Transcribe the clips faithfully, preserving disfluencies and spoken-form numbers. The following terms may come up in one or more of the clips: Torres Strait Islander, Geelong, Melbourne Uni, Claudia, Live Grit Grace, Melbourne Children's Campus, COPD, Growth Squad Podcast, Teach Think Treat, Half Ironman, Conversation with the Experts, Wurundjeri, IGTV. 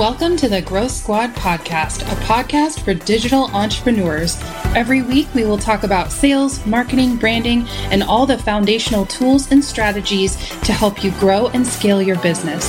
Welcome to the Growth Squad Podcast, a podcast for digital entrepreneurs. Every week, we will talk about sales, marketing, branding, and all the foundational tools and strategies to help you grow and scale your business.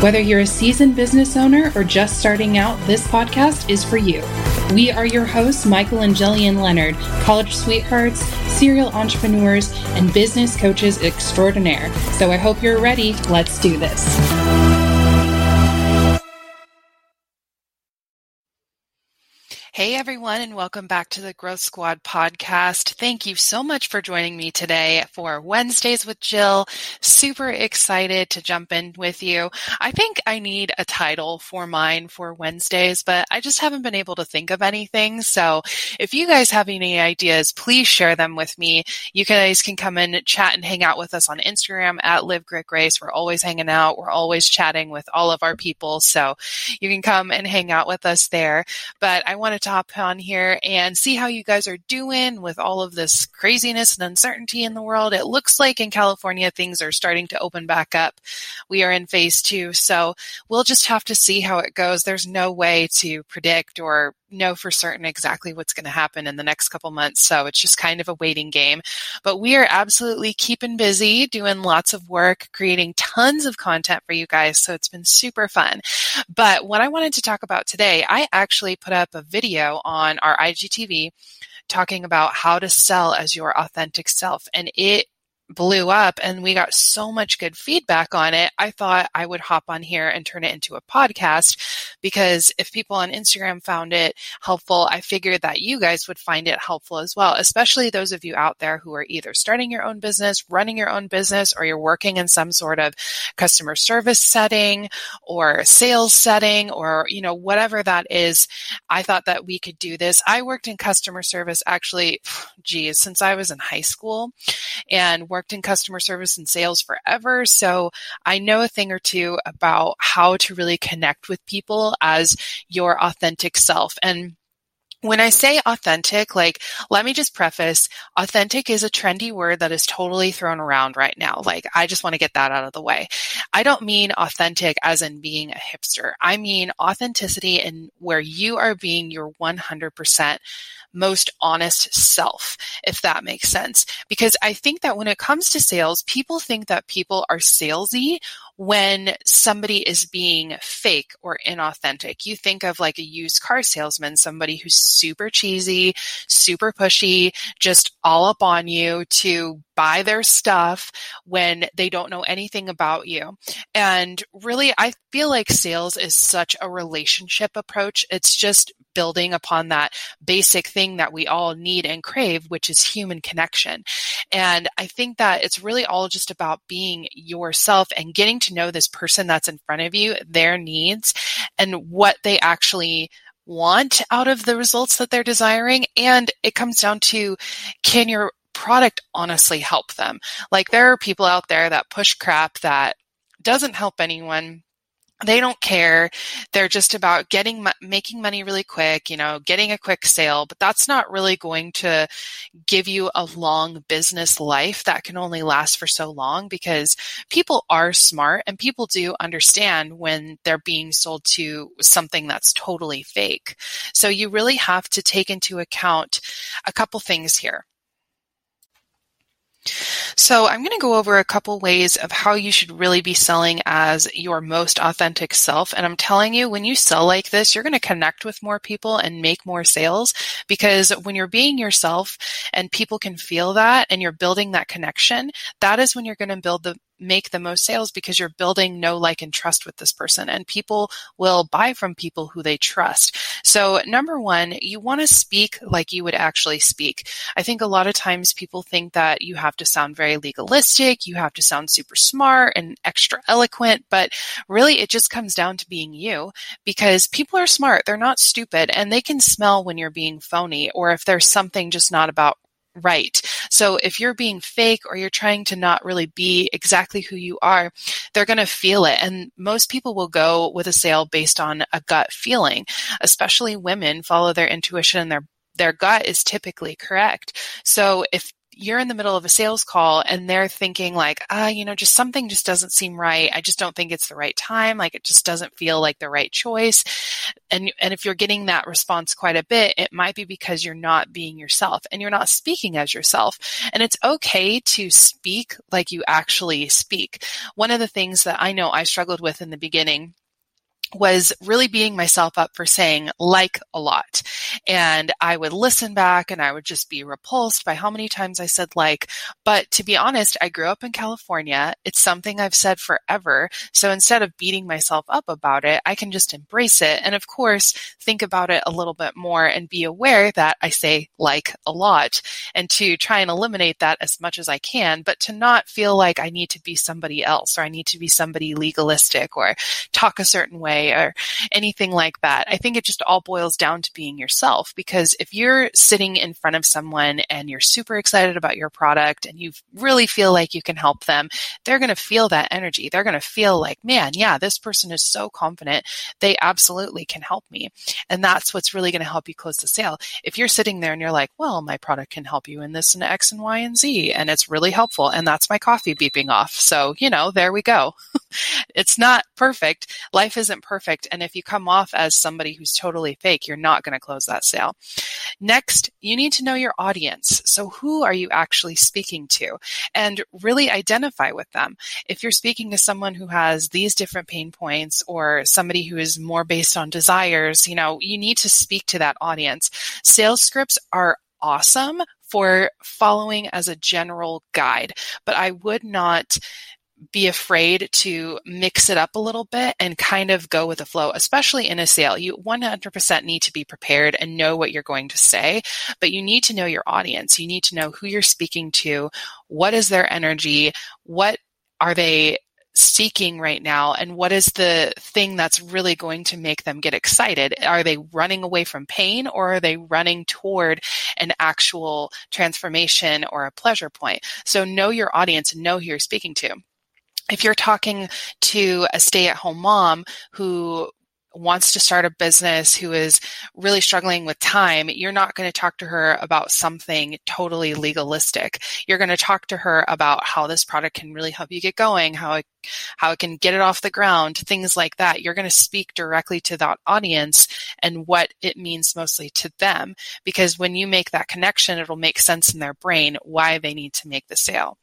Whether you're a seasoned business owner or just starting out, this podcast is for you. We are your hosts, Michael and Jillian Leonard, college sweethearts, serial entrepreneurs, and business coaches extraordinaire. So I hope you're ready. Let's do this. Hey everyone, and welcome back to the Growth Squad Podcast. Thank you so much for joining me today for Wednesdays with Jill. Super excited to jump in with you. I think I need a title for mine for Wednesdays, but I just haven't been able to think of anything. So if you guys have any ideas, please share them with me. You guys can come and chat and hang out with us on Instagram at Live Grit Grace. We're always hanging out. We're always chatting with all of our people. So you can come and hang out with us there. But I wanted to hop on here and see how you guys are doing with all of this craziness and uncertainty in the world. It looks like in California, things are starting to open back up. We are in phase two, so we'll just have to see how it goes. There's no way to predict or know for certain exactly what's going to happen in the next couple months. So it's just kind of a waiting game, but we are absolutely keeping busy, doing lots of work, creating tons of content for you guys. So it's been super fun. But what I wanted to talk about today, I actually put up a video on our I G T V talking about how to sell as your authentic self. And it blew up and we got so much good feedback on it. I thought I would hop on here and turn it into a podcast because if people on Instagram found it helpful, I figured that you guys would find it helpful as well, especially those of you out there who are either starting your own business, running your own business, or you're working in some sort of customer service setting or sales setting or, you know, whatever that is. I thought that we could do this. I worked in customer service actually, geez, since I was in high school and worked in customer service and sales forever. So I know a thing or two about how to really connect with people as your authentic self. And when I say authentic, like, let me just preface, authentic is a trendy word that is totally thrown around right now. Like, I just want to get that out of the way. I don't mean authentic as in being a hipster. I mean authenticity in where you are being your one hundred percent most honest self, if that makes sense. Because I think that when it comes to sales, people think that people are salesy when somebody is being fake or inauthentic. You think of like a used car salesman, somebody who's super cheesy, super pushy, just all up on you to buy their stuff when they don't know anything about you. And really, I feel like sales is such a relationship approach. It's just building upon that basic thing that we all need and crave, which is human connection. And I think that it's really all just about being yourself and getting to know this person that's in front of you, their needs, and what they actually want out of the results that they're desiring. And it comes down to, can your product honestly help them? Like, there are people out there that push crap that doesn't help anyone. They don't care. They're just about getting, making money really quick, you know, getting a quick sale, but that's not really going to give you a long business life that can only last for so long, because people are smart and people do understand when they're being sold to something that's totally fake. So you really have to take into account a couple things here. So I'm going to go over a couple ways of how you should really be selling as your most authentic self. And I'm telling you, when you sell like this, you're going to connect with more people and make more sales, because when you're being yourself and people can feel that and you're building that connection, that is when you're going to build the make the most sales, because you're building know, like, and trust with this person, and people will buy from people who they trust. So number one, you want to speak like you would actually speak. I think a lot of times people think that you have to sound very legalistic, you have to sound super smart and extra eloquent, but really it just comes down to being you, because people are smart, they're not stupid, and they can smell when you're being phony or if there's something just not about right. So if you're being fake or you're trying to not really be exactly who you are, they're going to feel it. And most people will go with a sale based on a gut feeling, especially women follow their intuition, and their, their gut is typically correct. So if you're in the middle of a sales call and they're thinking like, ah, you know, just something just doesn't seem right. I just don't think it's the right time. Like it just doesn't feel like the right choice. And, and if you're getting that response quite a bit, it might be because you're not being yourself and you're not speaking as yourself. And it's okay to speak like you actually speak. One of the things that I know I struggled with in the beginning was really beating myself up for saying like a lot. And I would listen back and I would just be repulsed by how many times I said like. But to be honest, I grew up in California. It's something I've said forever. So instead of beating myself up about it, I can just embrace it. And of course, think about it a little bit more and be aware that I say like a lot and to try and eliminate that as much as I can, but to not feel like I need to be somebody else or I need to be somebody legalistic or talk a certain way or anything like that. I think it just all boils down to being yourself, because if you're sitting in front of someone and you're super excited about your product and you really feel like you can help them, they're going to feel that energy. They're going to feel like, man, yeah, this person is so confident. They absolutely can help me. And that's what's really going to help you close the sale. If you're sitting there and you're like, well, my product can help you in this and X and Y and Z, and it's really helpful. And that's my coffee beeping off. So, you know, there we go. It's not perfect. Life isn't perfect. Perfect. And if you come off as somebody who's totally fake, you're not going to close that sale. Next, you need to know your audience. So who are you actually speaking to? And really identify with them. If you're speaking to someone who has these different pain points or somebody who is more based on desires, you know, you need to speak to that audience. Sales scripts are awesome for following as a general guide, but I would not be afraid to mix it up a little bit and kind of go with the flow, especially in a sale. You one hundred percent need to be prepared and know what you're going to say, but you need to know your audience. You need to know who you're speaking to, what is their energy, what are they seeking right now, and what is the thing that's really going to make them get excited? Are they running away from pain, or are they running toward an actual transformation or a pleasure point? So know your audience and know who you're speaking to. If you're talking to a stay-at-home mom who wants to start a business, who is really struggling with time, you're not going to talk to her about something totally legalistic. You're going to talk to her about how this product can really help you get going, how it, how it can get it off the ground, things like that. You're going to speak directly to that audience and what it means mostly to them, because when you make that connection, it'll make sense in their brain why they need to make the sale.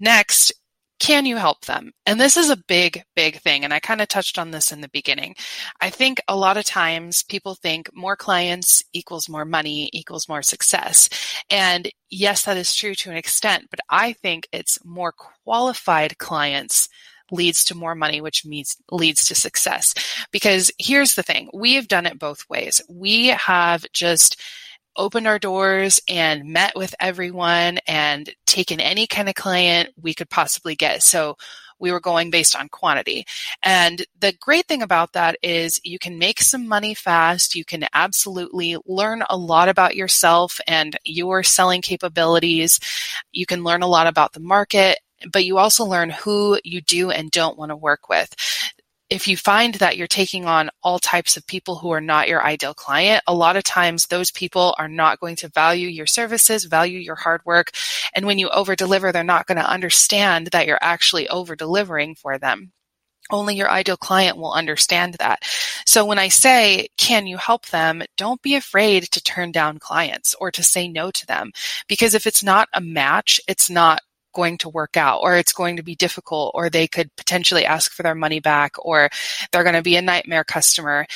Next, can you help them? And this is a big, big thing. And I kind of touched on this in the beginning. I think a lot of times people think more clients equals more money equals more success. And yes, that is true to an extent, but I think it's more qualified clients leads to more money, which means leads to success. Because here's the thing, we have done it both ways. We have just opened our doors and met with everyone and taken any kind of client we could possibly get. So we were going based on quantity. And the great thing about that is you can make some money fast. You can absolutely learn a lot about yourself and your selling capabilities. You can learn a lot about the market, but you also learn who you do and don't want to work with. If you find that you're taking on all types of people who are not your ideal client, a lot of times those people are not going to value your services, value your hard work. And when you over-deliver, they're not going to understand that you're actually over-delivering for them. Only your ideal client will understand that. So when I say, can you help them? Don't be afraid to turn down clients or to say no to them. Because if it's not a match, it's not going to work out, or it's going to be difficult, or they could potentially ask for their money back, or they're going to be a nightmare customer.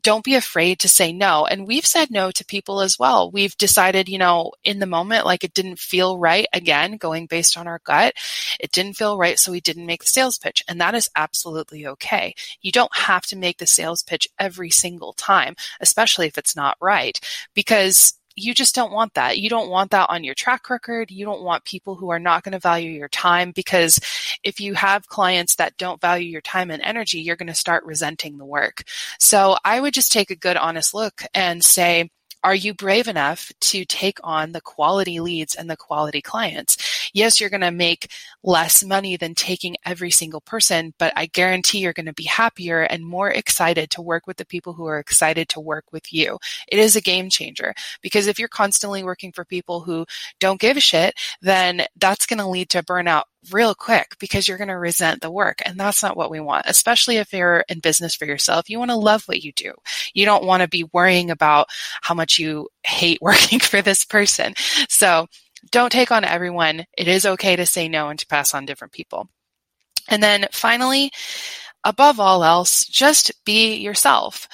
Don't be afraid to say no. And we've said no to people as well. We've decided, you know, in the moment, like it didn't feel right. Again, going based on our gut, it didn't feel right. So we didn't make the sales pitch. And that is absolutely okay. You don't have to make the sales pitch every single time, especially if it's not right, because you just don't want that. You don't want that on your track record. You don't want people who are not going to value your time, because if you have clients that don't value your time and energy, you're going to start resenting the work. So I would just take a good, honest look and say, Are you brave enough to take on the quality leads and the quality clients? Yes, you're going to make less money than taking every single person, but I guarantee you're going to be happier and more excited to work with the people who are excited to work with you. It is a game changer, because if you're constantly working for people who don't give a shit, then that's going to lead to burnout real quick, because you're going to resent the work. And that's not what we want, especially if you're in business for yourself. You want to love what you do. You don't want to be worrying about how much you hate working for this person. So don't take on everyone. It is okay to say no and to pass on different people. And then finally, above all else, just be yourself.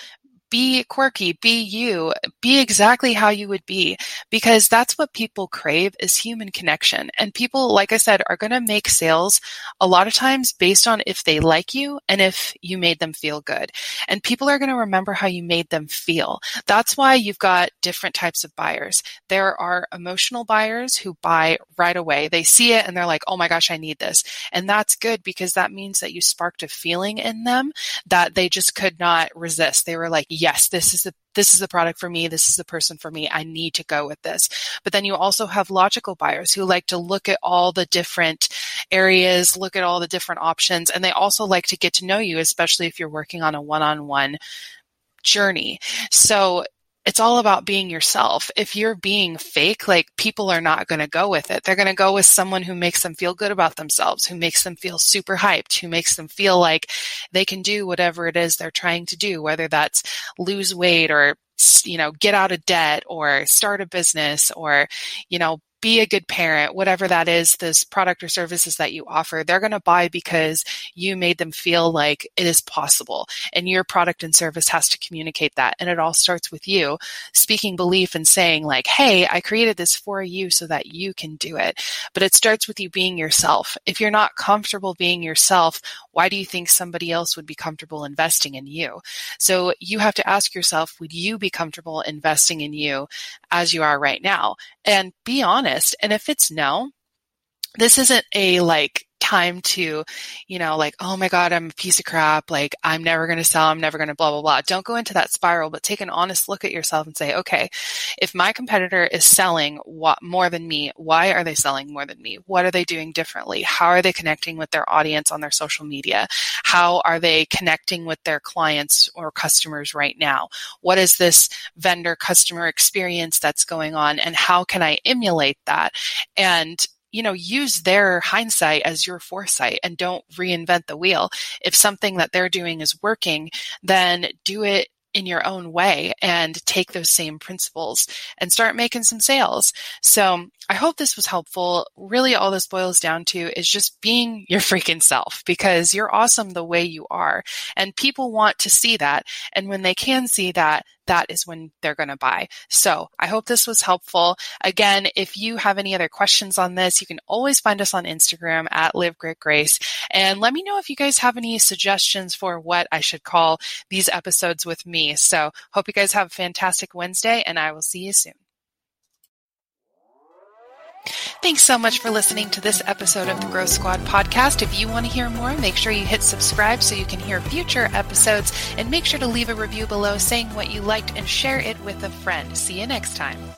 Be quirky, be you, be exactly how you would be, because that's what people crave, is human connection. And people, like I said, are going to make sales a lot of times based on if they like you and if you made them feel good. And people are going to remember how you made them feel. That's why you've got different types of buyers. There are emotional buyers who buy right away. They see it and they're like, oh my gosh, I need this. And that's good, because that means that you sparked a feeling in them that they just could not resist. They were like, yeah. Yes, this is the this is the product for me. This is the person for me. I need to go with this. But then you also have logical buyers who like to look at all the different areas, look at all the different options, and they also like to get to know you, especially if you're working on a one-on-one journey. So it's all about being yourself. If you're being fake, like, people are not going to go with it. They're going to go with someone who makes them feel good about themselves, who makes them feel super hyped, who makes them feel like they can do whatever it is they're trying to do, whether that's lose weight or, you know, get out of debt or start a business or, you know, be a good parent, whatever that is, this product or services that you offer. They're going to buy because you made them feel like it is possible, and your product and service has to communicate that. And it all starts with you speaking belief and saying like, hey, I created this for you so that you can do it. But it starts with you being yourself. If you're not comfortable being yourself, why do you think somebody else would be comfortable investing in you? So you have to ask yourself, would you be comfortable investing in you as you are right now? And be honest. And if it's no, this isn't a like time to, you know, like, oh my God, I'm a piece of crap. Like, I'm never going to sell. I'm never going to blah, blah, blah. Don't go into that spiral, but take an honest look at yourself and say, okay, if my competitor is selling what, more than me, why are they selling more than me? What are they doing differently? How are they connecting with their audience on their social media? How are they connecting with their clients or customers right now? What is this vendor customer experience that's going on? And how can I emulate that? And you know, use their hindsight as your foresight, and don't reinvent the wheel. If something that they're doing is working, then do it in your own way and take those same principles and start making some sales. So I hope this was helpful. Really, all this boils down to is just being your freaking self, because you're awesome the way you are, and people want to see that. And when they can see that, that is when they're going to buy. So I hope this was helpful. Again, if you have any other questions on this, you can always find us on Instagram at Live Grit Grace. And let me know if you guys have any suggestions for what I should call these episodes with me. So hope you guys have a fantastic Wednesday, and I will see you soon. Thanks so much for listening to this episode of the Growth Squad podcast. If you want to hear more, make sure you hit subscribe so you can hear future episodes, and make sure to leave a review below saying what you liked and share it with a friend. See you next time.